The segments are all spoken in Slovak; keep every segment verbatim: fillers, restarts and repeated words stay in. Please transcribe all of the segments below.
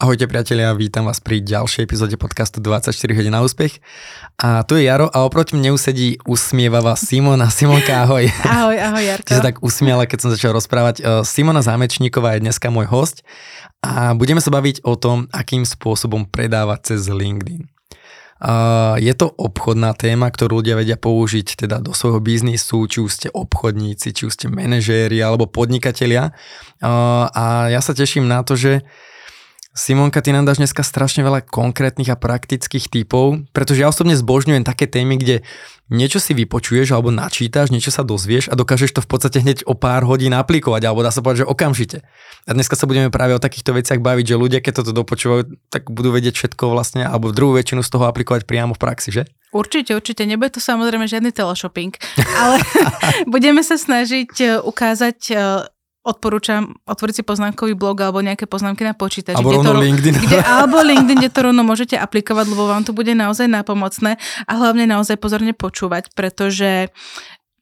Ahojte priatelia, vítam vás pri ďalšej epizóde podcastu dvadsaťštyri hodín na úspech. A tu je Jaro a oproti mne už sedí usmievavá Simona. Simonka, ahoj. Ahoj, ahoj Jarko. Ty sa tak usmiala, keď som začal rozprávať. Simona Zámečníková je dneska môj host a budeme sa baviť o tom, akým spôsobom predávať cez LinkedIn. Je to obchodná téma, ktorú ľudia vedia použiť teda do svojho biznisu, či už ste obchodníci, či už ste manažéri alebo podnikatelia. A ja sa teším na to, že Simonka, ty nám dáš dneska strašne veľa konkrétnych a praktických typov, pretože ja osobne zbožňujem také témy, kde niečo si vypočuješ alebo načítaš, niečo sa dozvieš a dokážeš to v podstate hneď o pár hodín aplikovať, alebo dá sa povedať, že okamžite. A dneska sa budeme práve o takýchto veciach baviť, že ľudia, keď toto dopočúvajú, tak budú vedieť všetko vlastne, alebo druhú väčšinu z toho aplikovať priamo v praxi, že? Určite, určite. Nebude to samozrejme žiadny teleshopping, ale budeme sa snažiť ukázať. Odporúčam otvoriť si poznámkový blog alebo nejaké poznámky na počítači. Alebo rovno LinkedIn. Kde, alebo LinkedIn, kde to rovno môžete aplikovať, lebo vám to bude naozaj nápomocné a hlavne naozaj pozorne počúvať, pretože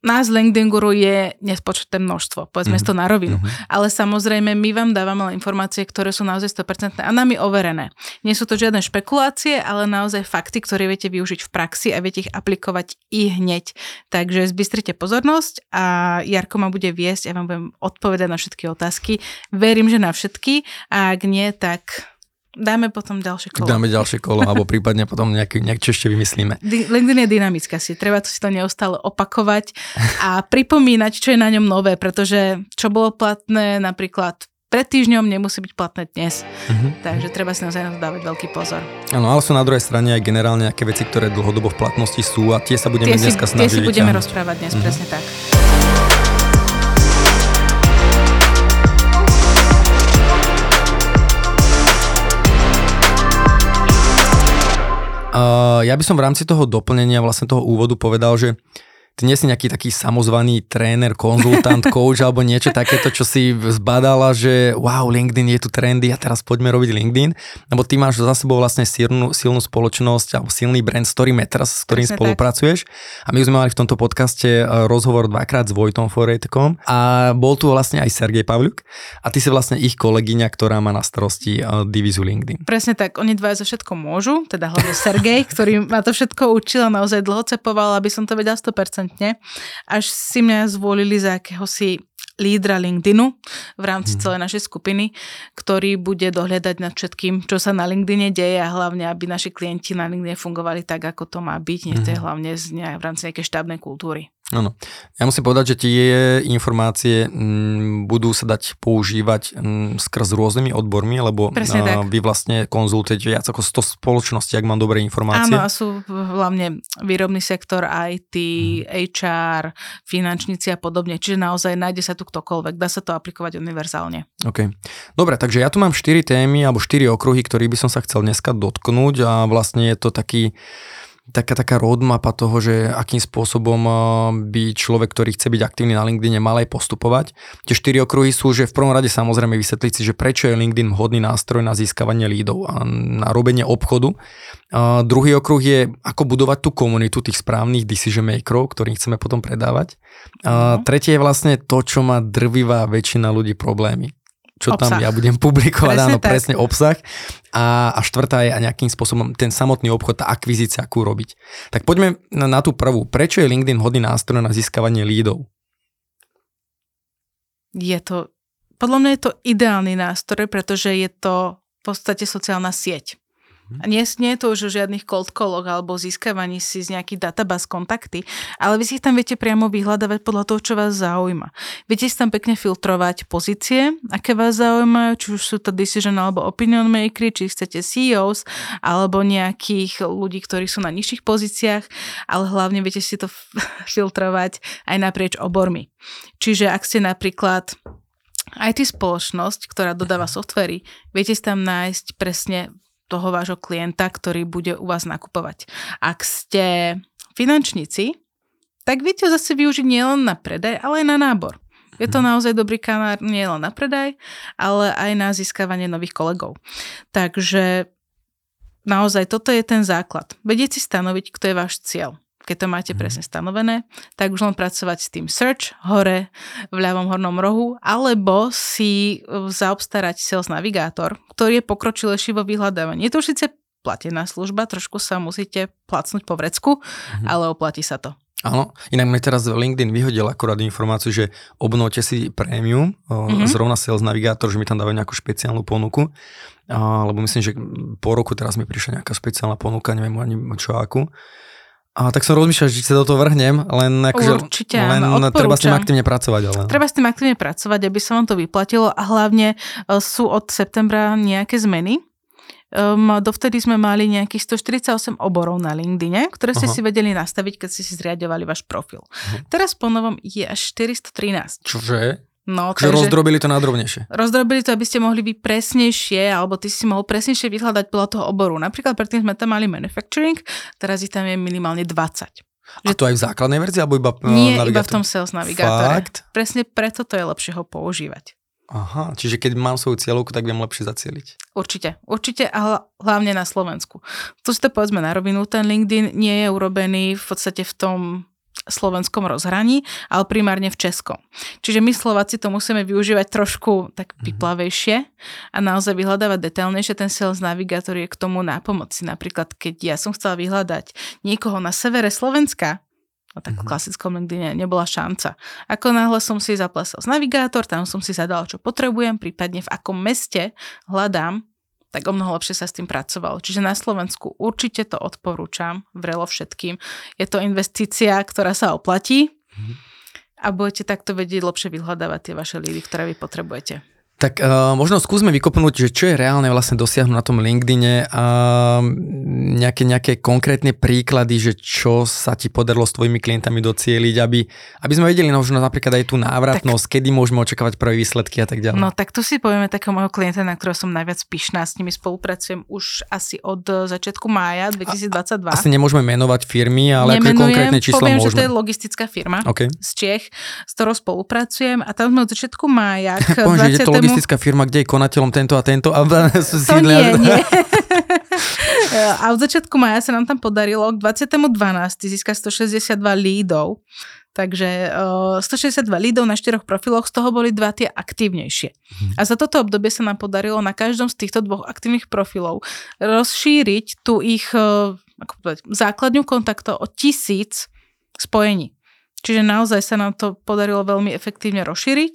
nás LinkedIn guru je nespočetné množstvo, povedzme mm-hmm. to na rovinu. Mm-hmm. Ale samozrejme my vám dávame len informácie, ktoré sú naozaj sto percent a nami overené. Nie sú to žiadne špekulácie, ale naozaj fakty, ktoré viete využiť v praxi a viete ich aplikovať i hneď. Takže zbystrite pozornosť a Jarko ma bude viesť a ja vám budem odpovedať na všetky otázky. Verím, že na všetky a ak nie, tak... Dáme potom ďalšie kolo. Dáme ďalšie kolo, alebo prípadne potom nejaké nejaké ešte vymyslíme. LinkedIn je dynamická si, treba to si to neustále opakovať a pripomínať, čo je na ňom nové, pretože čo bolo platné napríklad pred týždňom, nemusí byť platné dnes. Mm-hmm. Takže treba si naozaj dávať veľký pozor. Áno, ale sú na druhej strane aj generálne nejaké veci, ktoré dlhodobo v platnosti sú a tie sa budeme tie dneska si, snažiť. Tie si budeme ťahnuť. Rozprávať dnes, mm-hmm. presne tak. Uh, ja by som v rámci toho doplnenia vlastne toho úvodu povedal, že ty nie si nejaký taký samozvaný tréner, konzultant, coach alebo niečo takéto, čo si zbadala, že wow, LinkedIn je tu trendy a teraz poďme robiť LinkedIn, lebo ty máš za sebou vlastne silnú, silnú spoločnosť alebo silný brand Storymeters, s ktorým spolupracuješ a my už sme mali v tomto podcaste rozhovor dvakrát s Vojtom Forejtkom a bol tu vlastne aj Sergej Pavľuk a ty si vlastne ich kolegyňa, ktorá má na starosti divíziu LinkedIn. Presne tak, oni dva za všetko môžu, teda hlavne Sergej, ktorý ma to všetko učil a naozaj dlho cepoval, aby som to vedel sto percent. Až si mňa zvolili za akéhosi lídra LinkedInu v rámci celej našej skupiny, ktorý bude dohľadať nad všetkým, čo sa na LinkedIne deje a hlavne, aby naši klienti na LinkedIne fungovali tak, ako to má byť, nie to je hlavne v rámci nejakej štábnej kultúry. Áno. Ja musím povedať, že tie informácie m, budú sa dať používať m, skrz rôznymi odbormi, lebo a, vy vlastne konzultujete viac ako sto spoločností, ak mám dobré informácie. Áno, a sú hlavne výrobný sektor, í té, hmm. há er, finančníci a podobne, čiže naozaj nájde sa tu ktokoľvek, dá sa to aplikovať univerzálne. OK. Dobre, takže ja tu mám štyri témy alebo štyri okruhy, ktorých by som sa chcel dneska dotknúť a vlastne je to taký taká taká roadmapa toho, že akým spôsobom by človek, ktorý chce byť aktívny na LinkedIne, mal aj postupovať. Tie štyri okruhy sú, že v prvom rade samozrejme vysvetliť si, že prečo je LinkedIn vhodný nástroj na získavanie lídov a na robenie obchodu. A druhý okruh je, ako budovať tú komunitu tých správnych decision makerov, ktorým chceme potom predávať. A tretie je vlastne to, čo má drvivá väčšina ľudí problémy. Čo obsah. Tam ja budem publikovať, presne áno, tak. Presne obsah. A, a štvrtá je a nejakým spôsobom ten samotný obchod, tá akvizícia, akú robiť. Tak poďme na, na tú prvú. Prečo je LinkedIn hodný nástroj na získavanie lídov? Je to, podľa mňa je to ideálny nástroj, pretože je to v podstate sociálna sieť. A nie, nie je to už o žiadnych cold calloch alebo získavaní si z nejakých databáz kontakty, ale vy si ich tam viete priamo vyhľadávať podľa toho, čo vás zaujíma. Viete si tam pekne filtrovať pozície, aké vás zaujímajú, či už sú to decision alebo opinion makery, či chcete sí í ó s alebo nejakých ľudí, ktorí sú na nižších pozíciách, ale hlavne viete si to filtrovať aj naprieč obormi. Čiže í té ste napríklad... í té spoločnosť, ktorá dodáva softvery, viete si tam nájsť presne toho vášho klienta, ktorý bude u vás nakupovať. Ak ste finančníci, tak viete zase využiť nielen na predaj, ale aj na nábor. Je to naozaj dobrý kanál nielen na predaj, ale aj na získavanie nových kolegov. Takže naozaj toto je ten základ. Vedieť si stanoviť, kto je váš cieľ. keď to máte mm. presne stanovené, tak už len pracovať s tým search hore v ľavom hornom rohu, alebo si zaobstarať Sales Navigator, ktorý je pokročilejší vo vyhľadávaní. Je to už síce platená služba, trošku sa musíte placnúť po vrecku, mm. ale oplatí sa to. Áno, inak mi teraz LinkedIn vyhodil akorát informáciu, že obnovte si prémium, mm-hmm. zrovna Sales Navigator, že mi tam dávajú nejakú špeciálnu ponuku, lebo myslím, že po roku teraz mi prišla nejaká špeciálna ponuka, neviem ani čo akú. A tak som rozmýšľal, že sa do toho vrhnem, len, akože, Určite, len treba s tým aktívne pracovať. Ale... Treba s tým aktívne pracovať, aby sa vám to vyplatilo a hlavne sú od septembra nejaké zmeny. Um, dovtedy sme mali nejakých stoštyridsaťosem oborov na LinkedIne, ktoré ste Aha. si vedeli nastaviť, keď ste si zriaďovali váš profil. Aha. Teraz ponovom je až štyri sto trinásť. Čože? No, takže rozdrobili to nadrobnejšie. Rozdrobili to, aby ste mohli byť presnejšie, alebo ty si mohol presnejšie vyhľadať podľa toho oboru. Napríklad predtým sme tam mali manufacturing, teraz ich tam je minimálne dvadsať. A to aj v základnej verzii, alebo iba v Nie, navigátor? Iba v tom Sales Navigatore. Fakt? Presne preto to je lepšie ho používať. Aha, čiže keď mám svoju cieľovku, tak viem lepšie zacieliť. Určite, určite a hlavne na Slovensku. To si to povedzme na rovinu, ten LinkedIn nie je urobený v podstate v tom slovenskom rozhraní, ale primárne v českom. Čiže my Slováci to musíme využívať trošku tak piplavejšie a naozaj vyhľadávať detailnejšie. Ten Sales Navigator je k tomu nápomocný. Napríklad, keď ja som chcela vyhľadať niekoho na severe Slovenska, no tak v klasickom LinkedIne nebola šanca. Ako náhle som si zaplesal z navigátor, tam som si zadala, čo potrebujem, prípadne v akom meste hľadám, tak o mnoho lepšie sa s tým pracovalo. Čiže na Slovensku určite to odporúčam vrelo všetkým. Je to investícia, ktorá sa oplatí a budete takto vedieť lepšie vyhľadávať tie vaše lídy, ktoré vy potrebujete. Tak uh, možno skúsme vykopnúť, že čo je reálne vlastne dosiahnuť na tom LinkedIne a nejaké, nejaké konkrétne príklady, že čo sa ti podarilo s tvojimi klientami docieliť, aby, aby sme vedeli no, napríklad aj tú návratnosť, tak, kedy môžeme očakávať prvé výsledky a tak ďalej. No tak tu si povieme takého mojho klienta, na ktorého som najviac pyšná, s nimi spolupracujem už asi od začiatku mája dvetisícdvadsaťdva. A, asi nemôžeme menovať firmy, ale akože konkrétne číslo môžeme. Poviem, že to je logistická firma okay. z Čiech, s ktorou spolupracujem a tam sme od začiatku mája k dvadsiatemu logistická firma, kde je konateľom tento a tento. A... To nie, nie. A od začiatku maja sa nám tam podarilo k dvadsiatemu dvanásteho získať stošesťdesiatdva lídov. Takže uh, stošesťdesiatdva lídov na štyroch profiloch, z toho boli dva tie aktívnejšie. Hmm. A za toto obdobie sa nám podarilo na každom z týchto dvoch aktívnych profilov rozšíriť tú ich uh, ako povedať, základňu kontaktov o tisíc spojení. Čiže naozaj sa nám to podarilo veľmi efektívne rozšíriť.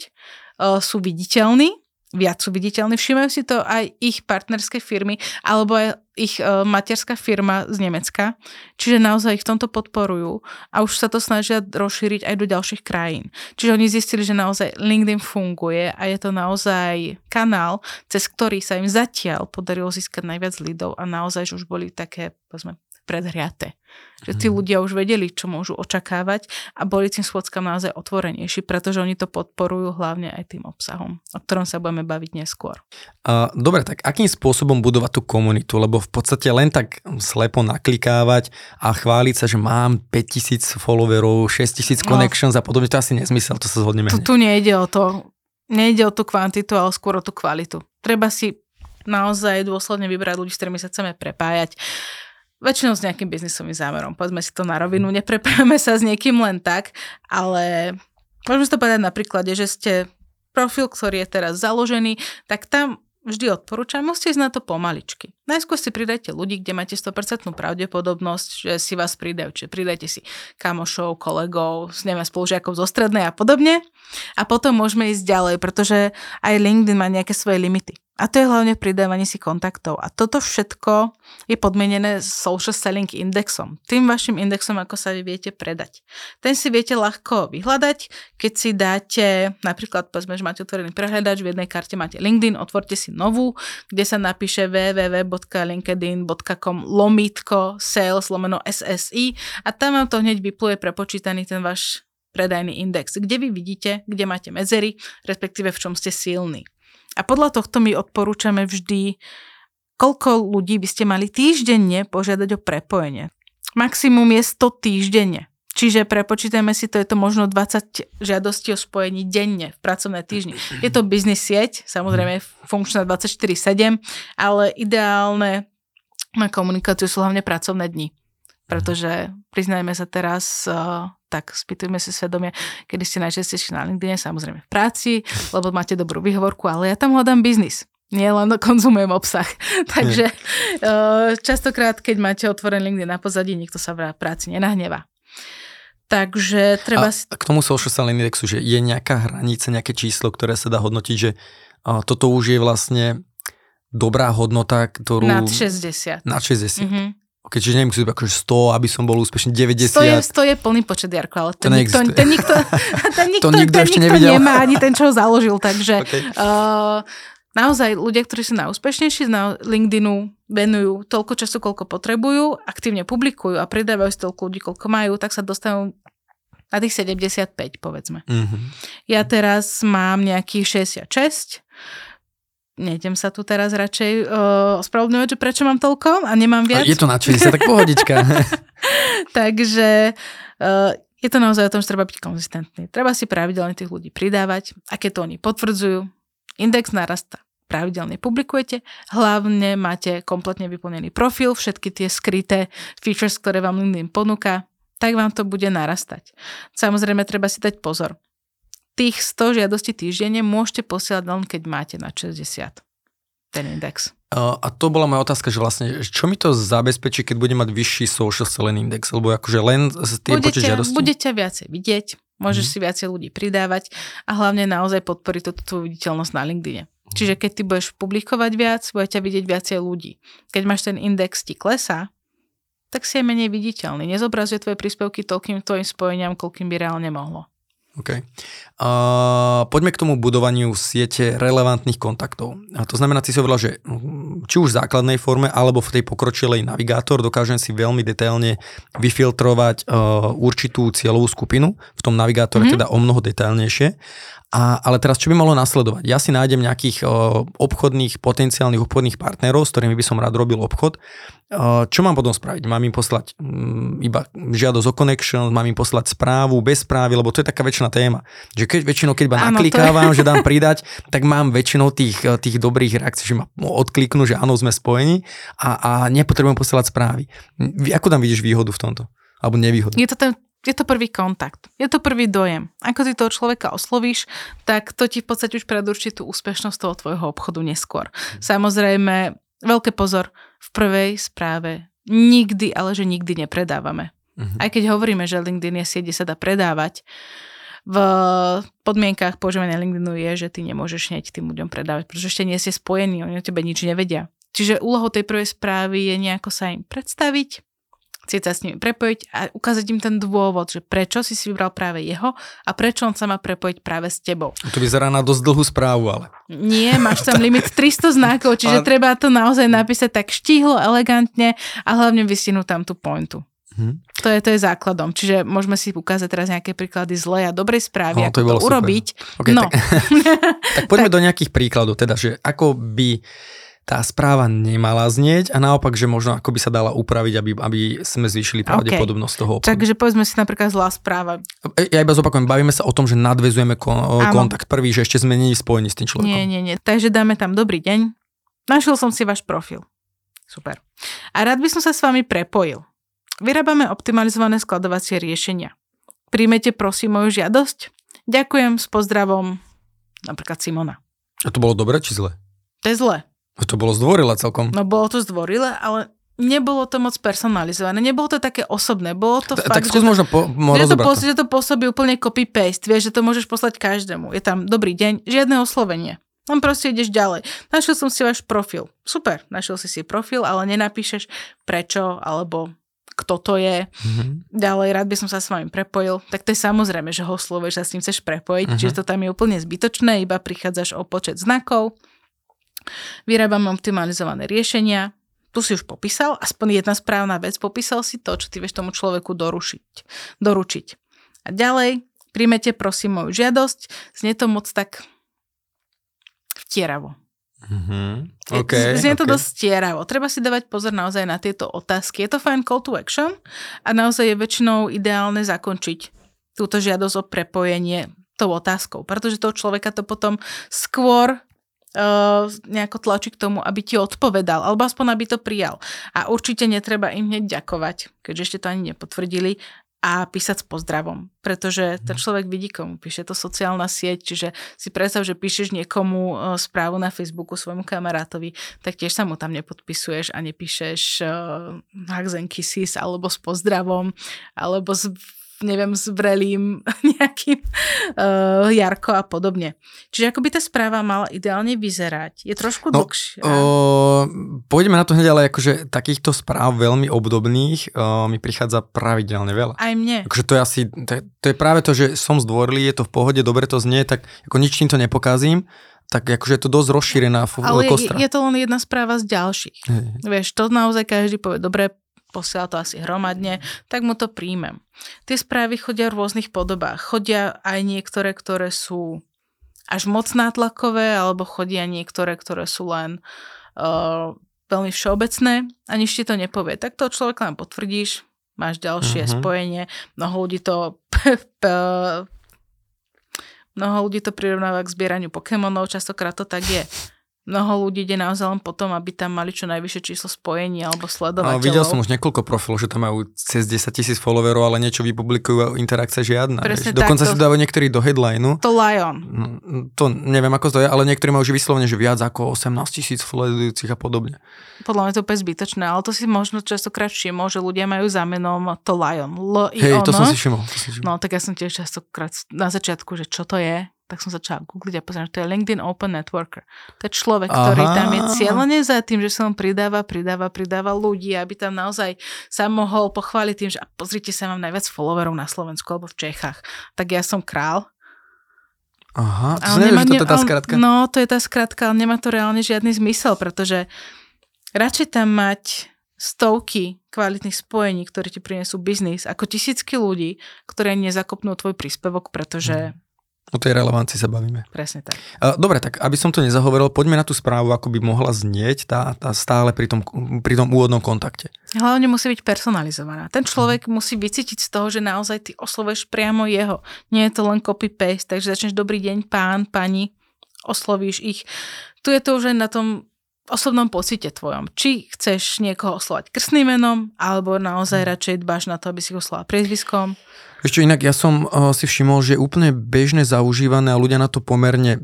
Uh, sú viditeľní, viac sú viditeľní, všímajú si to aj ich partnerské firmy, alebo aj ich uh, materská firma z Nemecka. Čiže naozaj ich v tomto podporujú a už sa to snažia rozšíriť aj do ďalších krajín. Čiže oni zistili, že naozaj LinkedIn funguje a je to naozaj kanál, cez ktorý sa im zatiaľ podarilo získať najviac lídov a naozaj, že už boli také, povedzme, predhriate. Že tí ľudia už vedeli, čo môžu očakávať a boli tým schôdzkam naozaj otvorenejší, pretože oni to podporujú hlavne aj tým obsahom, o ktorom sa budeme baviť neskôr. Dobre, tak akým spôsobom budovať tú komunitu? Lebo v podstate len tak slepo naklikávať a chváliť sa, že mám päťtisíc followerov, šesťtisíc connections no, a podobne, to asi nezmysel, to sa zhodneme. Tu nejde o to. Nejde o tú kvantitu, ale skôr o tú kvalitu. Treba si naozaj dôsledne vybrať ľudí, s ktorými sa chceme prepájať. Väčšinou s nejakým biznisovým zámerom. Poďme si to na rovinu, neprepájame sa s niekým len tak, ale môžeme si to povedať na príklade, že ste profil, ktorý je teraz založený, tak tam vždy odporúčam, musíte ísť na to pomaličky. Najskôr si pridajte ľudí, kde máte sto percent pravdepodobnosť, že si vás pridajú. Čiže pridajte si kamošov, kolegov, neviem, spolužiakov zo strednej a podobne. A potom môžeme ísť ďalej, pretože aj LinkedIn má nejaké svoje limity. A to je hlavne v pridávaní si kontaktov. A toto všetko je podmienené Social Selling Indexom. Tým vašim indexom, ako sa vy viete predať. Ten si viete ľahko vyhľadať, keď si dáte, napríklad, povedzme, že máte otvorený prehľadač, v jednej karte máte LinkedIn, otvorte si novú, kde sa napíše www.linkedin.com lomítko sales lomeno SSI a tam vám to hneď vypluje prepočítaný ten váš predajný index, kde vy vidíte, kde máte medzery, respektíve v čom ste silní. A podľa tohto my odporúčame vždy, koľko ľudí by ste mali týždenne požiadať o prepojenie. Maximum je sto týždenne. Čiže prepočítame si to, je to možno dvadsať žiadostí o spojení denne v pracovné týždni. Je to biznis sieť, samozrejme funkčná dvadsaťštyri sedem, ale ideálne na komunikáciu sú hlavne pracovné dni. Pretože priznajme sa teraz, uh, tak spýtujme si svedomie, kedy ste najčastejšie na LinkedIne, samozrejme v práci, lebo máte dobrú výhovorku, ale ja tam hľadám biznis. Nie len konzumujem obsah. Takže uh, častokrát, keď máte otvorený LinkedIn na pozadí, nikto sa v práci nenahnevá. Takže treba... A k tomu Social Selling Indexu, že je nejaká hranica, nejaké číslo, ktoré sa dá hodnotiť, že uh, toto už je vlastne dobrá hodnota, ktorú... Nad šesťdesiat. Nad šesťdesiat. Mhm. Okay, čiže nemusí byť akože sto, aby som bol úspešný, deväťdesiat. sto je, sto je plný počet, Jarko, ale to, to nikto, ten nikto, ten nikto, to nikto, ten nikto nemá, ani ten, čo ho založil. Takže okay. uh, naozaj ľudia, ktorí sú najúspešnejší na LinkedInu, venujú toľko času, koľko potrebujú, aktívne publikujú a pridávajú si toľko ľudí, koľko majú, tak sa dostanú na tých sedemdesiatpäť, povedzme. Mm-hmm. Ja teraz mám nejakých šesťdesiatšesť, nejdem sa tu teraz radšej uh, ospravedlňovať, že prečo mám toľko a nemám viac. A je to na šesťdesiat, tak pohodička. Takže uh, je to naozaj o tom, že treba byť konzistentný. Treba si pravidelne tých ľudí pridávať, a keď to oni potvrdzujú, index narastá. Pravidelne publikujete, hlavne máte kompletne vyplnený profil, všetky tie skryté features, ktoré vám LinkedIn ponúka, tak vám to bude narastať. Samozrejme, treba si dať pozor. Tých sto žiadostí týždenne môžete posielať len, keď máte na šesťdesiat ten index. A to bola moja otázka, že vlastne, čo mi to zabezpečí, keď budem mať vyšší Social Selling Index? Lebo akože len z tým počet žiadostí? Budete viacej vidieť, môžeš mm-hmm. si viacej ľudí pridávať a hlavne naozaj podporiť túto tú viditeľnosť na LinkedIne. Mm-hmm. Čiže keď ty budeš publikovať viac, bude ťa vidieť viacej ľudí. Keď máš ten index, ti klesá, tak si je menej viditeľný. Nezobrazuje tvoje príspevky toľkým tvojim spojeniam, koľkým by reálne mohlo. OK. Uh, poďme k tomu budovaniu siete relevantných kontaktov. A to znamená, ty si hovorila, že či už v základnej forme, alebo v tej pokročilej navigátor dokážem si veľmi detailne vyfiltrovať uh, určitú cieľovú skupinu. V tom navigátore mm-hmm. teda o mnoho detailnejšie. A, ale teraz, čo by malo nasledovať? Ja si nájdem nejakých uh, obchodných, potenciálnych obchodných partnerov, s ktorými by som rád robil obchod. Uh, čo mám potom spraviť? Mám im poslať um, iba žiadosť o connection, mám im poslať správu, bez správy, lebo to je taká väčšina téma. Že keď, väčšinou, keď iba naklikávam, že dám pridať, tak mám väčšinou tých, tých dobrých reakcií, že ma odkliknú, že áno, sme spojení a, a nepotrebujem posielať správy. Ako tam vidíš výhodu v tomto? Alebo nevýhodu? Je to, ten, je to prvý kontakt. Je to prvý dojem. Ako ty toho človeka oslovíš, tak to ti v podstate už predurčí tú úspešnosť toho tvojho obchodu neskôr. Samozrejme, veľký pozor, v prvej správe nikdy, ale že nikdy nepredávame. Mhm. Aj keď hovoríme, že LinkedIn je sieť, kde sa dá predávať, v podmienkách používania LinkedInu je, že ty nemôžeš hneď tým ľuďom predávať, pretože ešte nie ste spojení, oni o tebe nič nevedia. Čiže úlohou tej prvej správy je nejako sa im predstaviť, chcieť sa s nimi prepojiť a ukázať im ten dôvod, že prečo si si vybral práve jeho a prečo on sa má prepojiť práve s tebou. To vyzerá na dosť dlhú správu, ale... Nie, máš tam limit tristo znakov, čiže ale... treba to naozaj napísať tak štíhlo, elegantne a hlavne vystihnúť tam tú pointu. Hmm. To je, to je základom. Čiže môžeme si ukázať teraz nejaké príklady zlej a dobrej správy, no, ako to, to urobiť. Okay, no. Tak, tak poďme tak. Do nejakých príkladov, teda, že ako by tá správa nemala znieť a naopak, že možno ako by sa dala upraviť, aby, aby sme zvýšili pravdepodobnosť okay. toho obchodu. Takže povedzme si napríklad zlá správa. Ja iba zopakujem, bavíme sa o tom, že nadväzujeme kon- kontakt prvý, že ešte sme nie spojení s tým človekom. Nie, nie, nie. Takže dáme tam dobrý deň. Našiel som si váš profil. Super. A rád by som sa s vami prepojil. Vyrábame optimalizované skladovacie riešenia. Príjmete prosím moju žiadosť? Ďakujem, s pozdravom, napríklad Simona. A to bolo dobré či zlé? To je zlé. A to bolo zdvorilé celkom. No bolo to zdvorilé, ale nebolo to moc personalizované, nebolo to také osobné, bolo to fakt, tak skús možno rozobrať to. Že to pôsobí úplne copy-paste, vieš, že to môžeš poslať každému. Je tam dobrý deň, žiadne oslovenie. Tam proste ideš ďalej. Našiel som si váš profil. Super, našiel si si profil, ale nenapíšeš prečo alebo kto to je. Mm-hmm. Ďalej, rád by som sa s vami prepojil. Tak to je samozrejme, že ho oslovuješ a s ním chceš prepojiť, mm-hmm. čiže to tam je úplne zbytočné, iba prichádzaš o počet znakov. Vyrábame optimalizované riešenia. Tu si už popísal, aspoň jedna správna vec, popísal si to, čo ty vieš tomu človeku doručiť. doručiť. A ďalej, príjmete prosím moju žiadosť, znie to moc tak vtieravo. Mm-hmm. Okay, Znie to okay. dosť stieravo. Treba si dávať pozor naozaj na tieto otázky. Je to fajn call to action a naozaj je väčšinou ideálne zakončiť túto žiadosť o prepojenie tou otázkou, pretože toho človeka to potom skôr uh, nejako tlačí k tomu, aby ti odpovedal, alebo aspoň aby to prijal. A určite netreba im hneď ďakovať, keďže ešte to ani nepotvrdili, a písať s pozdravom, pretože ten človek vidí, komu píše, to sociálna sieť, čiže si predstav, že píšeš niekomu správu na Facebooku svojmu kamarátovi, tak tiež sa mu tam nepodpisuješ a nepíšeš hugs and kisses, alebo s pozdravom, alebo s, neviem, s brelím nejakým uh, Jarko a podobne. Čiže ako by tá správa mala ideálne vyzerať? Je trošku no, dlhšia. Uh, Pôjdeme na to hneď, ale akože takýchto správ veľmi obdobných uh, mi prichádza pravidelne veľa. Aj mne. Takže to je asi, to, to je práve to, že som zdvorili, je to v pohode, dobre to znie, tak ako nič tým to nepokazím. Tak akože je to dosť rozšírená kostra. Ale je, je to len jedna správa z ďalších. Je. Vieš, to naozaj každý povie, dobre, posiela to asi hromadne, tak mu to príjmem. Tie správy chodia v rôznych podobách. Chodia aj niektoré, ktoré sú až moc nátlakové, alebo chodia niektoré, ktoré sú len uh, veľmi všeobecné a nič ti to nepovie. Tak toho človeka nám potvrdíš, máš ďalšie uh-huh. spojenie, mnoho ľudí to... mnoho ľudí to prirovnáva k zbieraniu Pokémonov, častokrát to tak je. Mnoho ľudí ide naozaj len potom, aby tam mali čo najvyššie číslo spojení alebo sledovateľov. A videl som už niekoľko profilov, že tam majú cez desať tisíc followerov, ale niečo vypublikujú a interakcia žiadna. Presne tak. Dokonca si dávajú niektorí do headlineu. To Lion. To neviem, ako to je, ale niektorí majú už vyslovene, že viac ako osemnásť tisíc sledujúcich a podobne. Podľa mňa to je úplne zbytočné, ale to si možno častokrát všimol, že ľudia majú za menom to Lion. Hej, to som si všimol. No tak ja som tiež častokrát na začiatku, že čo to je. Tak som začala googliť a pozrieť, to je LinkedIn Open Networker. To je človek, ktorý Aha. tam je cieľene za tým, že sa on pridáva, pridáva, pridáva ľudí, aby tam naozaj sa mohol pochváliť tým, že a pozrite sa, mám najviac followerov na Slovensku alebo v Čechách. Tak ja som král. Aha, to neviem, že to je tá skratka. No, to je tá skratka, ale nemá to reálne žiadny zmysel, pretože radšej tam mať stovky kvalitných spojení, ktoré ti prinesú biznis, ako tisícky ľudí, ktoré nezakopnú tvoj príspevok, pretože... Hmm. O tej relevancii sa bavíme. Presne tak. Dobre, tak aby som to nezahovoril, poďme na tú správu, ako by mohla znieť tá, tá stále pri tom, pri tom úvodnom kontakte. Hlavne musí byť personalizovaná. Ten človek hmm. musí vycítiť z toho, že naozaj ty oslovuješ priamo jeho. Nie je to len copy-paste, takže začneš dobrý deň, pán, pani, oslovíš ich. Tu je to už aj na tom osobnom pocite tvojom. Či chceš niekoho oslovať krstným menom, alebo naozaj radšej dbáš na to, aby si ho osloval priezviskom. Ešte inak, ja som uh, si všimol, že úplne bežne zaužívané a ľudia na to pomerne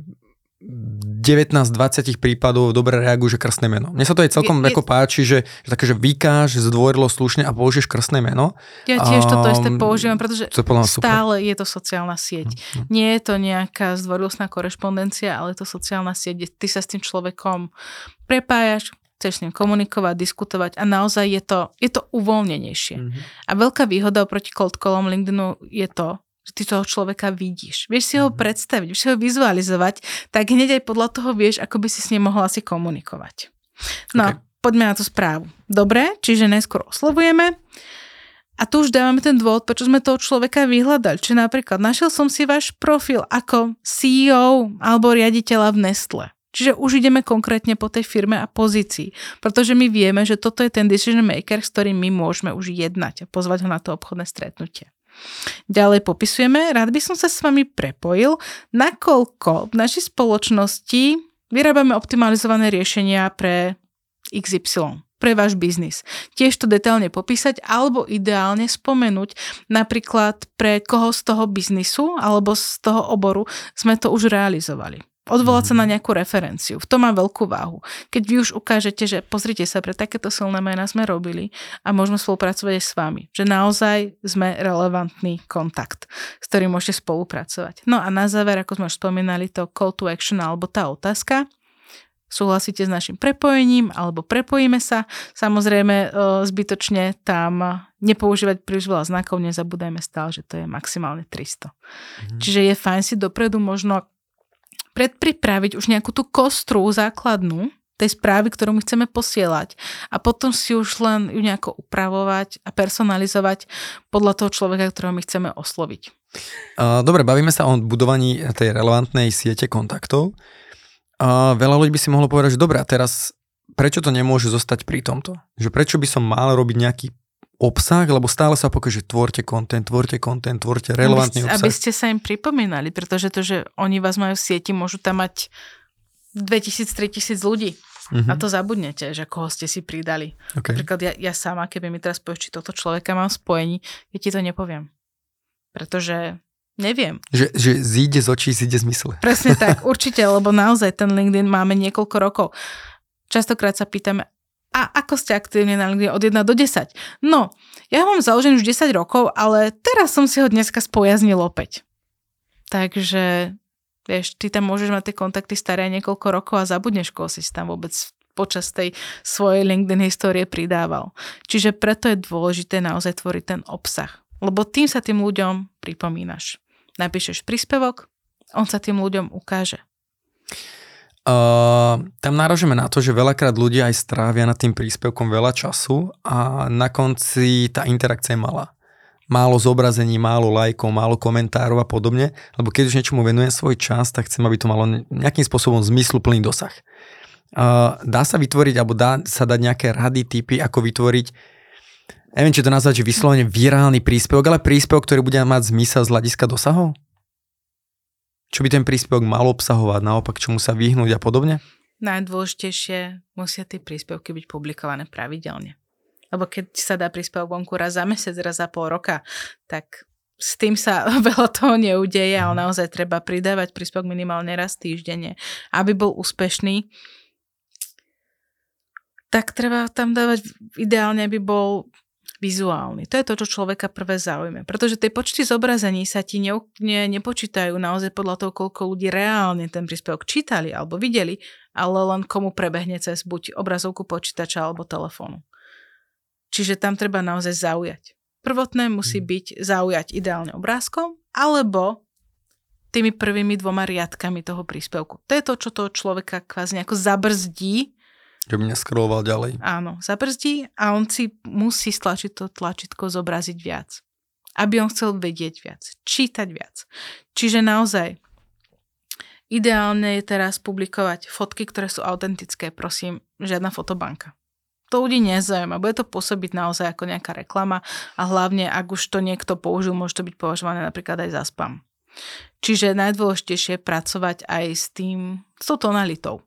devätnásť dvadsať prípadov dobre reagujú, že krstné meno. Mne sa to aj celkom je, je... ako páči, že, že také, že vykáš zdvorilo slušne a použiješ krstné meno. Ja tiež um, toto isté používam, pretože stále je to sociálna sieť. Mm-hmm. Nie je to nejaká zdvorilostná korešpondencia, ale je to sociálna sieť, kde ty sa s tým človekom prepájaš, chceš s ním komunikovať, diskutovať a naozaj je to, je to uvoľnenejšie. Mm-hmm. A veľká výhoda oproti cold callom LinkedInu je to, že ty toho človeka vidíš. Vieš si ho predstaviť, vieš si ho vizualizovať, tak hneď aj podľa toho vieš, ako by si s ním mohla asi komunikovať. No, okay. Poďme na tú správu. Dobre, čiže najskôr oslovujeme a tu už dávame ten dôvod, prečo sme toho človeka vyhľadali. Čiže napríklad našiel som si váš profil ako sí í ou alebo riaditeľa v Nestle. Čiže už ideme konkrétne po tej firme a pozícii, pretože my vieme, že toto je ten decision maker, s ktorým my môžeme už jednať a pozvať ho na to obchodné stretnutie. Ďalej popisujeme, rád by som sa s vami prepojil, nakoľko v našej spoločnosti vyrábame optimalizované riešenia pre iks ypsilon, pre váš biznis. Tiež to detailne popísať alebo ideálne spomenúť, napríklad pre koho z toho biznisu alebo z toho oboru sme to už realizovali. Odvolať sa na nejakú referenciu. V tom má veľkú váhu. Keď vy už ukážete, že pozrite sa, pre takéto silné mená sme robili a môžeme spolupracovať aj s vami. Že naozaj sme relevantný kontakt, s ktorým môžete spolupracovať. No a na záver, ako sme už spomínali, to call to action alebo tá otázka. Súhlasíte s našim prepojením alebo prepojíme sa. Samozrejme, zbytočne tam nepoužívať príliš veľa znakov, nezabúdajme stále, že to je maximálne tristo. Mhm. Čiže je fajn si dopredu možno predpripraviť už nejakú tú kostru základnú tej správy, ktorú my chceme posielať a potom si už len ju nejako upravovať a personalizovať podľa toho človeka, ktorého my chceme osloviť. Dobre, bavíme sa o budovaní tej relevantnej siete kontaktov. Veľa ľudí by si mohlo povedať, že dobré, a teraz prečo to nemôže zostať pri tomto? Že prečo by som mal robiť nejaký obsah, lebo stále sa pokaže, tvorte kontent, tvorte kontent, tvorte relevantný aby ste, obsah. Aby ste sa im pripomínali, pretože to, že oni vás majú v sieti, môžu tam mať dvetisíc tritisíc ľudí. Mm-hmm. A to zabudnete, že koho ste si pridali. Okay. Napríklad ja, ja sama, keby mi teraz povieš, či tohto človeka mám spojení, ja ti to nepoviem. Pretože neviem. Že, že zíde z očí, zíde z mysle. Presne tak, určite, lebo naozaj ten LinkedIn máme niekoľko rokov. Častokrát sa pýtame, a ako ste aktívni na LinkedIn od jeden do desať? No, ja ho mám založený už desať rokov, ale teraz som si ho dneska spojaznil opäť. Takže... Vieš, ty tam môžeš mať tie kontakty staré niekoľko rokov a zabudneš, koho si tam vôbec počas tej svojej LinkedIn histórie pridával. Čiže preto je dôležité naozaj tvoriť ten obsah. Lebo tým sa tým ľuďom pripomínaš. Napíšeš príspevok, on sa tým ľuďom ukáže. Uh, tam náražeme na to, že veľakrát ľudia aj strávia nad tým príspevkom veľa času a na konci tá interakcia je malá. Málo zobrazení, málo lajkov, málo komentárov a podobne, lebo keď už niečomu venujem svoj čas, tak chcem, aby to malo nejakým spôsobom zmysluplný dosah. Dá sa vytvoriť, alebo dá sa dať nejaké rady, tipy, ako vytvoriť, neviem, či to nazvať, že vyslovene virálny príspevok, ale príspevok, ktorý bude mať zmysel z hľadiska dosahov? Čo by ten príspevok mal obsahovať, naopak čomu sa vyhnúť a podobne? Najdôležitejšie, musia tie príspevky byť publikované pravidelne. Lebo keď sa dá príspevok vonku raz za mesiac, raz za pol roka, tak s tým sa veľa toho neudeje a naozaj treba pridávať príspevok minimálne raz týždenne. Aby bol úspešný, tak treba tam dávať ideálne, aby bol vizuálny. To je to, čo človeka prvé zaujme. Pretože tie počty zobrazení sa ti ne, ne, nepočítajú naozaj podľa toho, koľko ľudí reálne ten príspevok čítali alebo videli, ale len komu prebehne cez buď obrazovku počítača alebo telefónu. Čiže tam treba naozaj zaujať. Prvotné musí byť zaujať ideálne obrázkom alebo tými prvými dvoma riadkami toho príspevku. To je to, čo toho človeka kvázi nejako zabrzdí. Že by neskroľoval ďalej. Áno, zabrzdí a on si musí stlačiť to tlačítko zobraziť viac. Aby on chcel vedieť viac, čítať viac. Čiže naozaj ideálne je teraz publikovať fotky, ktoré sú autentické, prosím, žiadna fotobanka. To ľudí nezaujíma. Bude to pôsobiť naozaj ako nejaká reklama a hlavne, ak už to niekto použil, môže to byť považované napríklad aj za spam. Čiže najdôležitejšie je pracovať aj s tým, s tou tonalitou.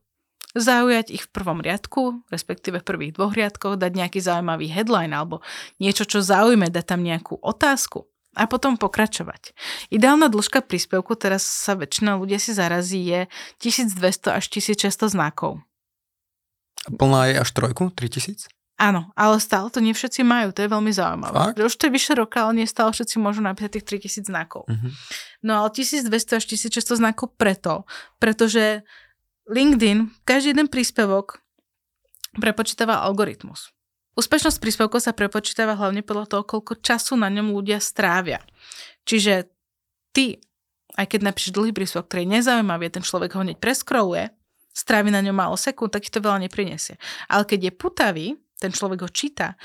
Zaujať ich v prvom riadku, respektíve v prvých dvoch riadkoch, dať nejaký zaujímavý headline alebo niečo, čo zaujme, dať tam nejakú otázku a potom pokračovať. Ideálna dĺžka príspevku, teraz sa väčšina ľudia si zarazí, je tisícdvesto až tisícšesťsto znakov. Plná je až trojku? tritisíc? Áno, ale stále to nie všetci majú, to je veľmi zaujímavé. Fakt? Už to je vyššie roka, ale nie stále všetci môžu napísať tých tritisíc znakov. Uh-huh. No ale tisícdvesto až tisícšesťsto znakov preto, pretože LinkedIn, každý jeden príspevok prepočítava algoritmus. Úspešnosť príspevkov sa prepočítava hlavne podľa toho, koľko času na ňom ľudia strávia. Čiže ty, aj keď napíšeš dlhý príspevok, ktorý je nezaujímavý, ten človek ho hneď preskroluje, strávi na ňom málo sekúnd, tak ti to veľa neprinesie. Ale keď je putavý, ten človek ho číta,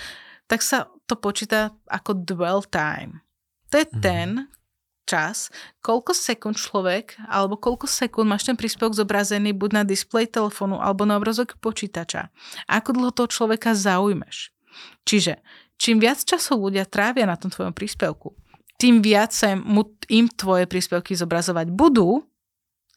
tak sa to počíta ako dwell time. To je ten čas, koľko sekúnd človek, alebo koľko sekúnd máš ten príspevok zobrazený buď na displej telefónu, alebo na obrazovke počítača. A ako dlho toho človeka zaujmeš. Čiže čím viac časov ľudia trávia na tom tvojom príspevku, tým viac sa im, im tvoje príspevky zobrazovať budú,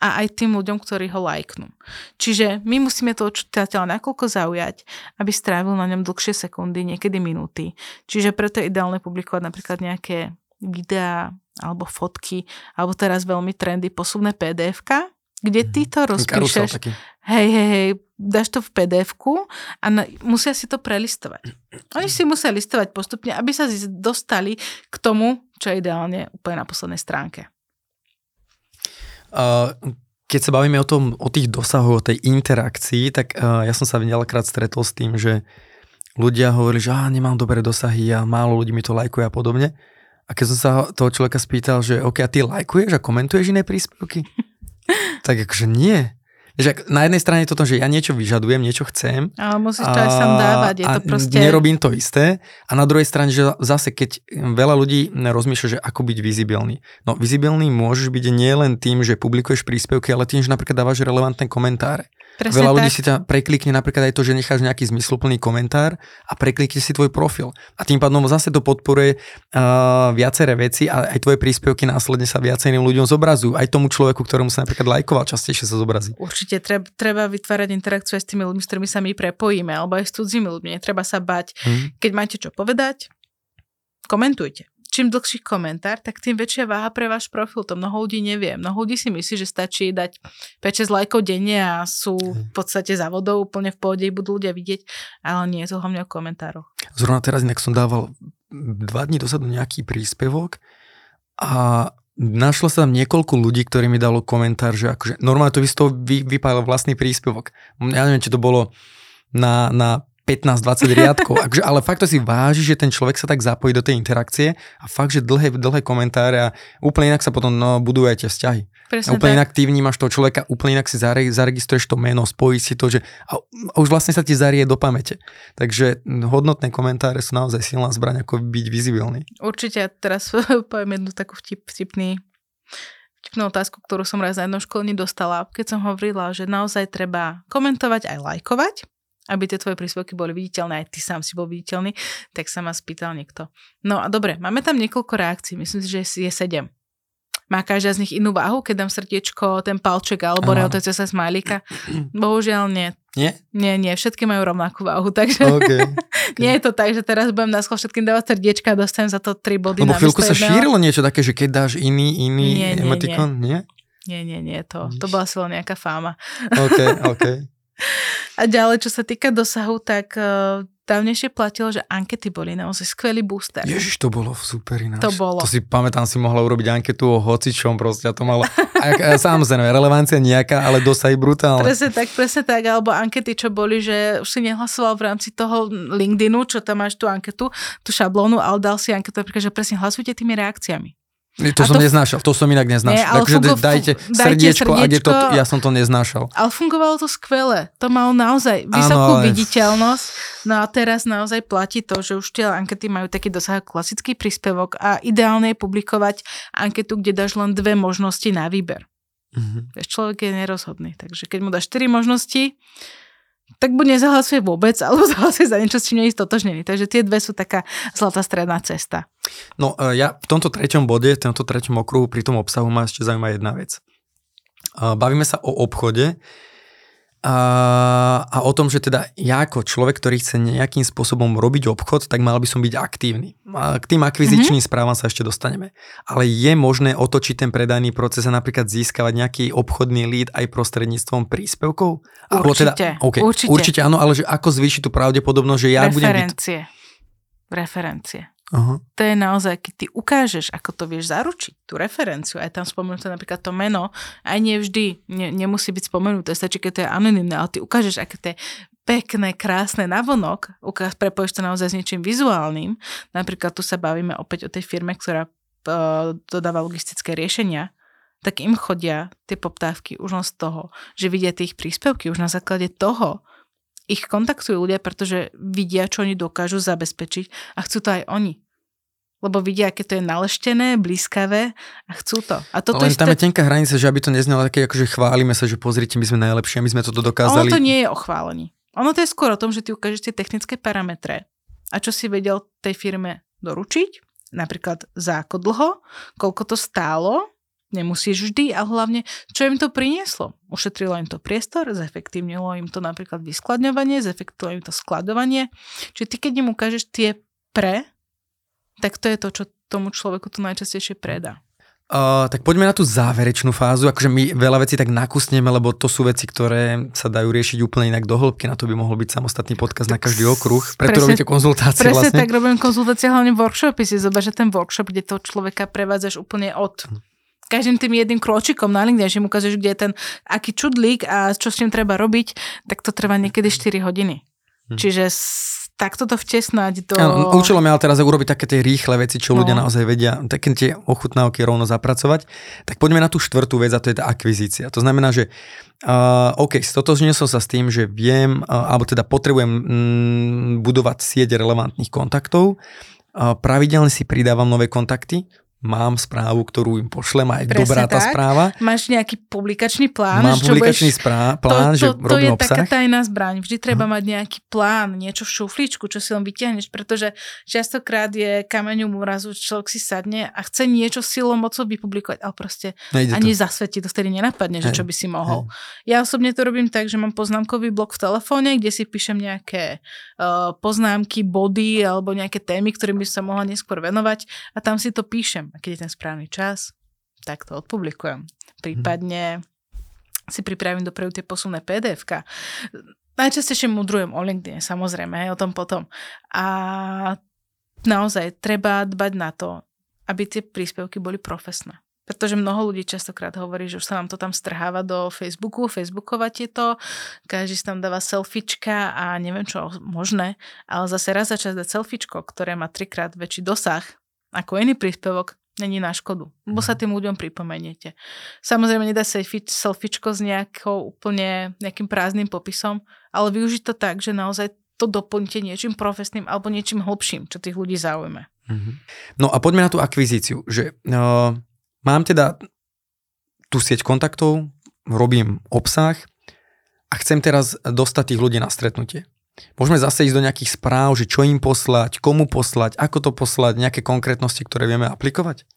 a aj tým ľuďom, ktorí ho lajknú. Čiže my musíme toho čitateľa nakoľko zaujať, aby strávil na ňom dlhšie sekundy, niekedy minúty. Čiže preto je ideálne publikovať napríklad nejaké videá, alebo fotky, alebo teraz veľmi trendy posuvné pé dé efka, kde ty to rozpíšeš. Hej, hej, hej, dáš to v pé dé efku a na, musia si to prelistovať. Oni si musia listovať postupne, aby sa dostali k tomu, čo je ideálne úplne na poslednej stránke. Keď sa bavíme o tom, o tých dosahoch, o tej interakcii, tak ja som sa veľakrát stretol s tým, že ľudia hovorili, že á, nemám dobré dosahy a málo ľudí mi to lajkuje a podobne. A keď som sa toho človeka spýtal, že OK, a ty lajkuješ a komentuješ iné príspevky? Tak akože nie. Že na jednej strane je to, že ja niečo vyžadujem, niečo chcem. Ale musíš to aj sám dávať. Je to proste... nerobím to isté. A na druhej strane, že zase, keď veľa ľudí rozmýšľa, že ako byť vizibilný. No vizibilný môžeš byť nielen tým, že publikuješ príspevky, ale tým, že napríklad dávaš relevantné komentáre. Presne Veľa tak. ľudí si tam preklikne napríklad aj to, že necháš nejaký zmysluplný komentár a preklikne si tvoj profil. A tým pádom zase to podporuje uh, viaceré veci a aj tvoje príspevky následne sa viacerým ľuďom zobrazujú. Aj tomu človeku, ktorému sa napríklad lajkoval, častejšie sa zobrazí. Určite treba, treba vytvárať interakciu aj s tými ľuďmi, s ktorými sa my prepojíme, alebo aj s cudzými ľuďmi. Netreba sa bať. Hmm. Keď máte čo povedať, komentujte. Čím dlhší komentár, tak tým väčšia váha pre váš profil. To mnoho ľudí nevie. Mnoho ľudí si myslí, že stačí dať päť šesť lajkov denne a sú v podstate za vodou, úplne v pohode, budú ľudia vidieť, ale nie, je to hlavne o komentároch. Zrovna teraz inak som dával dva dní dozadu nejaký príspevok a našlo sa tam niekoľko ľudí, ktorí mi dalo komentár, že akože normálne to by z toho vy, vypálil vlastný príspevok. Ja neviem, či to bolo na... na pätnásť dvadsať riadkov, ale fakt to si váži, že ten človek sa tak zapojí do tej interakcie a fakt, že dlhé, dlhé komentáre a úplne inak sa potom no, budú aj tie vzťahy. Presne úplne tak. Inak ty vnímaš toho človeka, úplne inak si zaregistruješ to meno, spojí si to, že a už vlastne sa ti zarie do pamäte. Takže hodnotné komentáre sú naozaj silná zbraň, ako byť vizibilný. Určite, teraz poviem jednu takú vtip, vtipný, vtipnú otázku, ktorú som raz na jednom školení dostala, keď som hovorila, že naozaj treba komentovať aj lajkovať, aby tie tvoje príspevky boli viditeľné, aj ty sám si bol viditeľný, tak sa ma spýtal niekto. No a dobre, máme tam niekoľko reakcií, myslím si, že je sedem. Má každá z nich inú váhu, keď dám srdiečko, ten palček alebo reotece sa smajlíka? Bohužiaľ nie. Nie? Nie, nie, všetky majú rovnakú váhu, takže okay, okay. Nie je to tak, že teraz budem náschol všetkým dávať srdiečka a dostanem za to tri body. Lebo chvíľku sa šírilo niečo také, že keď dáš iný, iný nie, nie, emotikon, nie? Nie, nie, nie, to, to bola svojho nejaká fáma. OK, OK. A ďalej, čo sa týka dosahu, tak uh, dávnejšie platilo, že ankety boli naozaj skvelý booster. Ježiš, to bolo super ináč. To bolo. To si pamätám, si mohla urobiť anketu o hocičom proste a to malo, a, a, samozrejme, relevancia nejaká, ale dosah je brutálne. Presne tak, presne tak, alebo ankety, čo boli, že už si nehlasoval v rámci toho LinkedInu, čo tam máš tú anketu, tú šablónu, ale dal si anketu, že presne hlasujte tými reakciami. To a som to, neznášal, to som inak neznášal. Ne, Takže fungo, dajte, dajte srdiečko, srdiečko a kde to, ja som to neznášal. Ale fungovalo to skvele, to malo naozaj vysokú ano, viditeľnosť. No a teraz naozaj platí to, že už tie ankety majú taký dosah klasický príspevok a ideálne je publikovať anketu, kde dáš len dve možnosti na výber. Mhm. Človek je nerozhodný, takže keď mu dáš štyri možnosti, tak buď nezahlasuje vôbec, alebo zahlasuje za niečo, s čím nie je stotožnený. Takže tie dve sú taká zlatá stredná cesta. No ja v tomto treťom bode, v tomto treťom okruhu pri tom obsahu ma ešte zaujíma jedna vec. Bavíme sa o obchode a, a o tom, že teda ja ako človek, ktorý chce nejakým spôsobom robiť obchod, tak mal by som byť aktívny. A k tým akvizičným mm-hmm. správam sa ešte dostaneme. Ale je možné otočiť ten predajný proces a napríklad získavať nejaký obchodný lead aj prostredníctvom príspevkov? Určite. Teda, okay, určite. Určite áno, ale že ako zvýšiť tú pravdepodobnosť, že ja budem... Referencie. Byt... Referencie. Uh-huh. To je naozaj, keď ty ukážeš, ako to vieš zaručiť, tú referenciu, aj tam spomenuté napríklad to meno, aj nie vždy, ne, nemusí byť spomenuté, stačí, keď to je anonymné, ale ty ukážeš, aké to je pekné, krásne navonok, ukáž, prepojíš to naozaj s niečím vizuálnym, napríklad tu sa bavíme opäť o tej firme, ktorá uh, dodáva logistické riešenia, tak im chodia tie poptávky už len z toho, že vidia tie ich príspevky, už na základe toho ich kontaktujú ľudia, pretože vidia, čo oni dokážu zabezpečiť a chcú to aj oni. Lebo vidia, aké to je naleštené, blízkavé a chcú to. A toto no, len isté... tam je tenká hranica, že aby to neznelo také, akože chválime sa, že pozrite, my sme najlepšie, my sme toto dokázali. Ono to nie je o chválení. Ono to je skôr o tom, že ty ukážeš tie technické parametre a čo si vedel tej firme doručiť, napríklad za ako dlho, koľko to stálo, nemusíš vždy a hlavne, čo im to prinieslo. Ušetrilo im to priestor, zefektívnilo im to napríklad vyskladňovanie, zefektívnilo im to skladovanie. Čiže ty, keď im ukážeš tie pre, tak to je to, čo tomu človeku to najčastejšie predá. Uh, tak poďme na tú záverečnú fázu. Akože my veľa vecí tak nakusneme, lebo to sú veci, ktoré sa dajú riešiť úplne inak do hĺbky. Na to by mohol byť samostatný podcast na každý okruh. Preto robíte konzultácie presne, vlastne. Presne tak, robím konzultácie, hlavne workshopy. Si zober, že ten workshop, kde toho človeka prevádzaš úplne od... Hm. každým tým jedným kročikom na LinkedIn, že mu ukážeš, kde je ten aký čudlík a čo s tým treba robiť, tak to trvá niekedy štyri hodiny. Hm. Čiže takto to vtesnať do... Áno, učilo mi ale teraz urobiť také tie rýchle veci, čo no. ľudia naozaj vedia, také tie ochutnávky rovno zapracovať. Tak poďme na tú štvrtú vec a to je tá akvizícia. To znamená, že uh, OK, stotožnil som sa s tým, že viem, uh, alebo teda potrebujem mm, budovať sieť relevantných kontaktov, uh, pravidelne si pridávam nové kontakty, mám správu, ktorú im pošlem a je presne dobrá tá tak. Správa. Máš nejaký publikačný plán. Mám publikačný budeš... sprá... plán, to, to, že to robím obsah. To je taká tajná zbraň. Vždy treba uh-huh. mať nejaký plán, niečo v šuflíčku, čo si len vytiahneš, pretože častokrát je kameňom úrazu, človek si sadne a chce niečo silou mocou vypublikovať, ale proste nejde ani to. Zasvetí to vtedy nenapadne, že čo by si mohol. Hej. Ja osobne to robím tak, že mám poznámkový blok v telefóne, kde si píšem nejaké uh, poznámky, body alebo nejaké témy, ktorým by som mohla neskôr venovať a tam si to píšem. A keď je ten správny čas, tak to odpublikujem. Prípadne si pripravím dopredu tie posunné pé dé efka. Najčastejšie mudrujem o LinkedIn, samozrejme, o tom potom. A naozaj treba dbať na to, aby tie príspevky boli profesné. Pretože mnoho ľudí častokrát hovorí, že už sa nám to tam strháva do Facebooku, facebookovať je to, každý si tam dáva selfiečka a neviem čo možné, ale zase raz za čas dať selfiečko, ktoré má trikrát väčší dosah, ako iný príspevok, není na škodu. Bo sa tým ľuďom pripomeniete. Samozrejme, nedá sa selfiečko s nejakou úplne nejakým prázdnym popisom, ale využiť to tak, že naozaj to doplňte niečím profesným alebo niečím hlbším, čo tých ľudí zaujme. No a poďme na tú akvizíciu. Že, uh, mám teda tú sieť kontaktov, robím obsah a chcem teraz dostať tých ľudí na stretnutie. Môžeme zase ísť do nejakých správ, že čo im poslať, komu poslať, ako to poslať, nejaké konkrétnosti, ktoré vieme aplikovať?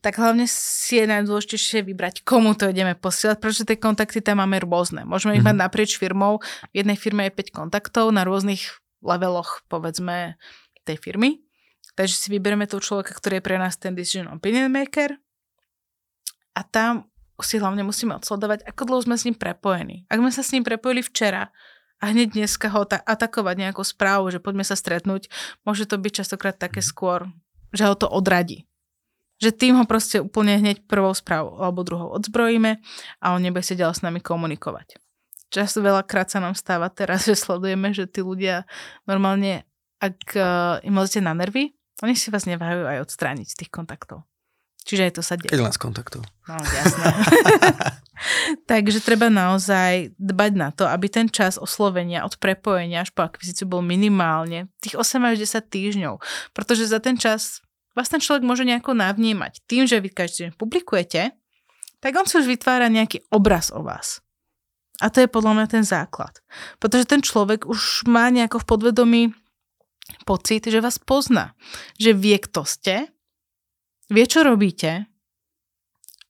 Tak hlavne si je najdôležitejšie vybrať, komu to ideme posielať, pretože tie kontakty tam máme rôzne. Môžeme ich mm-hmm. mať naprieč firmou. V jednej firme je päť kontaktov na rôznych leveloch, povedzme, tej firmy. Takže si vyberieme toho človeka, ktorý je pre nás ten decision opinion maker a tam si hlavne musíme odsledovať, ako dlho sme s ním prepojení. Ak sme sa s ním prepojili včera, a hneď dneska ho atakovať nejakú správu, že poďme sa stretnúť, môže to byť častokrát také skôr, že ho to odradí. Že tým ho proste úplne hneď prvou správou alebo druhou odzbrojíme a on nebude sa ďalej s nami komunikovať. Často veľakrát sa nám stáva teraz, že sledujeme, že tí ľudia normálne, ak im lezete na nervy, oni si vás neváhajú aj odstrániť z tých kontaktov. Čiže aj to sa deje. Keď len z kontaktov. No, jasné. Takže treba naozaj dbať na to, aby ten čas oslovenia od prepojenia až po akvizíciu bol minimálne tých osem až desať týždňov. Pretože za ten čas vás ten človek môže nejako navnímať. Tým, že vy každý deň publikujete, tak on si už vytvára nejaký obraz o vás. A to je podľa mňa ten základ. Pretože ten človek už má nejako v podvedomí pocit, že vás pozná. Že vie, kto ste, vie, čo robíte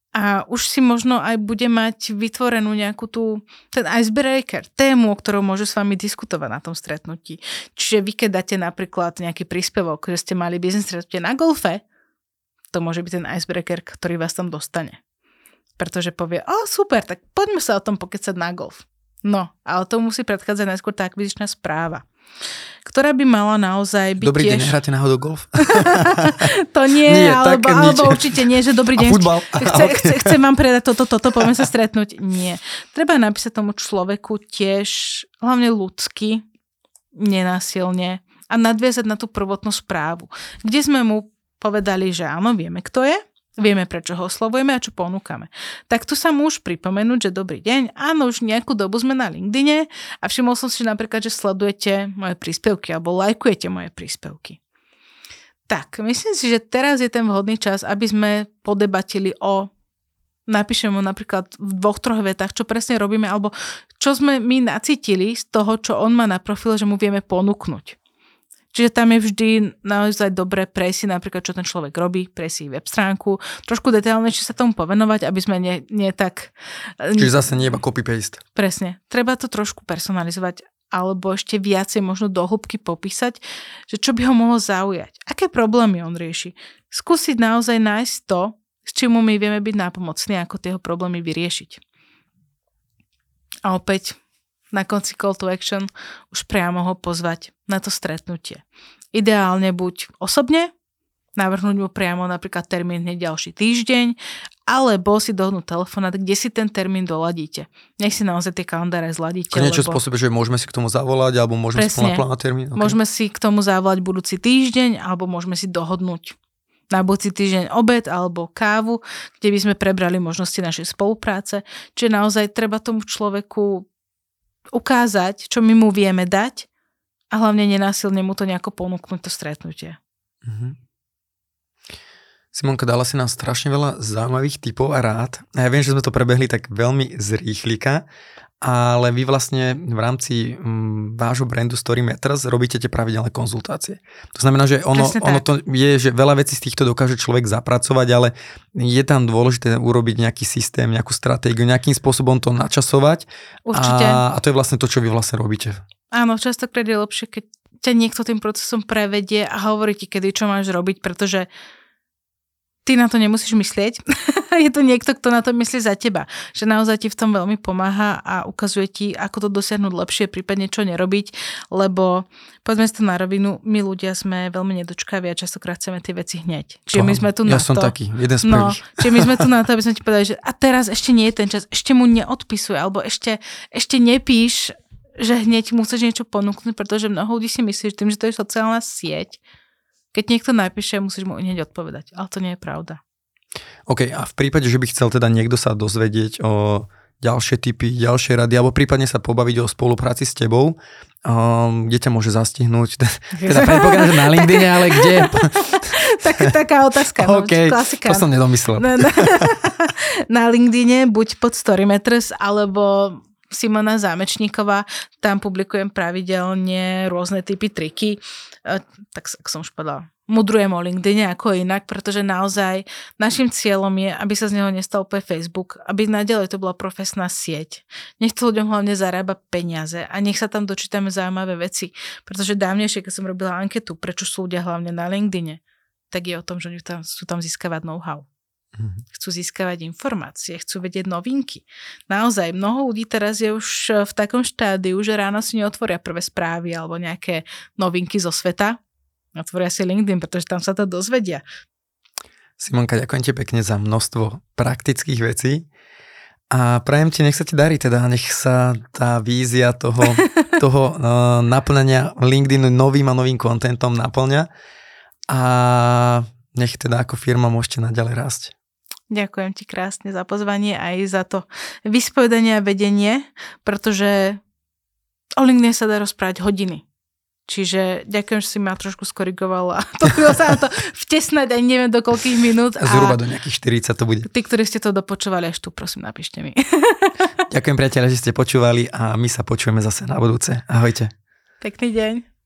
a už si možno aj bude mať vytvorenú nejakú tú, ten icebreaker, tému, o ktorou môžu s vami diskutovať na tom stretnutí. Čiže vy, keď dáte napríklad nejaký príspevok, že ste mali biznis stretnutie na golfe, to môže byť ten icebreaker, ktorý vás tam dostane. Pretože povie, o super, tak poďme sa o tom pokecať na golf. No, ale to musí predchádzať najskôr tá akvizičná správa, ktorá by mala naozaj byť... Dobrý deň, tiež... hráte náhodou golf? To nie, nie alebo, alebo určite nie, že dobrý deň, chce, chce, chcem vám predať toto, toto, poďme sa stretnúť. Nie. Treba napísať tomu človeku tiež, hlavne ľudsky, nenásilne a nadviazať na tú prvotnú správu, kde sme mu povedali, že áno, vieme, kto je, vieme, prečo ho oslovujeme a čo ponúkame. Tak tu sa môžu pripomenúť, že dobrý deň, áno, už nejakú dobu sme na LinkedIne a všimol som si napríklad, že sledujete moje príspevky alebo lajkujete moje príspevky. Tak, myslím si, že teraz je ten vhodný čas, aby sme podebatili o, napíšem mu napríklad v dvoch, troch vetách, čo presne robíme alebo čo sme my nacítili z toho, čo on má na profile, že mu vieme ponúknuť. Čiže tam je vždy naozaj dobre prejsť napríklad, čo ten človek robí, prejsť web stránku, trošku detailnejšie sa tomu povenovať, aby sme nie, nie tak... Čiže zase nie iba copy-paste. Presne. Treba to trošku personalizovať alebo ešte viacej možno do hĺbky popísať, že čo by ho mohlo zaujať. Aké problémy on rieši. Skúsiť naozaj nájsť to, s čím my vieme byť nápomocní, ako tie problémy vyriešiť. A opäť na konci call to action už priamo ho pozvať na to stretnutie. Ideálne buď osobne, navrhnúť mu priamo napríklad termín hneď ďalší týždeň, alebo si dohodnúť telefonát, kde si ten termín doladíte. Nech si naozaj tie kalendáre zladíte. A niečo lebo... spôsobe, že môžeme si k tomu zavolať, alebo môžeme si naplánovať termín. Okay. Môžeme si k tomu zavolať budúci týždeň, alebo môžeme si dohodnúť na budúci týždeň obed alebo kávu, kde by sme prebrali možnosti našej spolupráce. Čiže naozaj treba tomu človeku ukázať, čo my mu vieme dať a hlavne nenásilne mu to nejako ponúknuť to stretnutie. Mm-hmm. Simonka, dala si nám strašne veľa zaujímavých tipov a rád. A ja viem, že sme to prebehli tak veľmi z rýchlika, ale vy vlastne v rámci m, vášho brandu Storymeters robíte tie pravidelné konzultácie. To znamená, že ono, ono to je, že veľa vecí z týchto dokáže človek zapracovať, ale je tam dôležité urobiť nejaký systém, nejakú stratégiu, nejakým spôsobom to načasovať. Určite. A, a to je vlastne to, čo vy vlastne robíte. Áno, častokrát je lepšie, keď ťa niekto tým procesom prevedie a hovorí ti, kedy čo máš robiť, pretože ty na to nemusíš myslieť. Je to niekto, kto na to myslí za teba. Že naozaj ti v tom veľmi pomáha a ukazuje ti, ako to dosiahnuť lepšie, prípadne čo nerobiť, lebo poďme si to na rovinu, my ľudia sme veľmi nedočkaví a častokrát chceme tie veci hneď. Čiže my sme tu ja na to. Ja som taký, jeden z prvých. No, čiže my sme tu na to, aby sme ti povedali, že a teraz ešte nie je ten čas, ešte mu neodpisuje, alebo ešte, ešte nepíš, že hneď mu chceš niečo ponúknuť, pretože mnoho ľudí si myslí, že tým, že to je sociálna sieť, keď niekto napíše, musíš mu hneď odpovedať. Ale to nie je pravda. OK, a v prípade, že by chcel teda niekto sa dozvedieť o ďalšie tipy, ďalšie rady, alebo prípadne sa pobaviť o spolupráci s tebou, um, kde ťa môže zastihnúť? Teda predpokladám, že na LinkedIn, ale kde? Tak, taká otázka. No, OK, klasika. To som nedomyslel. Na, na, na LinkedIn buď pod Storymeters, alebo Simona Zámečníková, tam publikujem pravidelne rôzne typy triky, e, tak som už povedala, mudrujem o LinkedIne ako inak, pretože naozaj našim cieľom je, aby sa z neho nestal úplne Facebook, aby naďalej to bola profesná sieť. Nech to ľuďom hlavne zarába peniaze a nech sa tam dočítame zaujímavé veci, pretože dávnejšie, keď som robila anketu, prečo sú ľudia hlavne na LinkedIne, tak je o tom, že oni tam, sú tam získavať know-how. Chcú získavať informácie, chcú vedieť novinky. Naozaj, mnoho ľudí teraz je už v takom štádiu, že ráno si neotvoria prvé správy alebo nejaké novinky zo sveta. Otvoria si LinkedIn, pretože tam sa to dozvedia. Simonka, ďakujem ti pekne za množstvo praktických vecí a prajem ti, nech sa ti darí, teda nech sa tá vízia toho, toho uh, naplňania LinkedInu novým a novým kontentom naplňa a nech teda ako firma môžete naďalej rásť. Ďakujem ti krásne za pozvanie aj za to vyspovedanie a vedenie, pretože o LinkedIn sa dá rozprávať hodiny. Čiže ďakujem, že si ma trošku skorigovala. To bylo sa na to vtesnať aj neviem do koľkých minút. A zhruba do nejakých štyridsať to bude. Tí, ktorí ste to dopočúvali až tu, prosím, napíšte mi. Ďakujem priateľe, že ste počúvali a my sa počujeme zase na budúce. Ahojte. Pekný deň.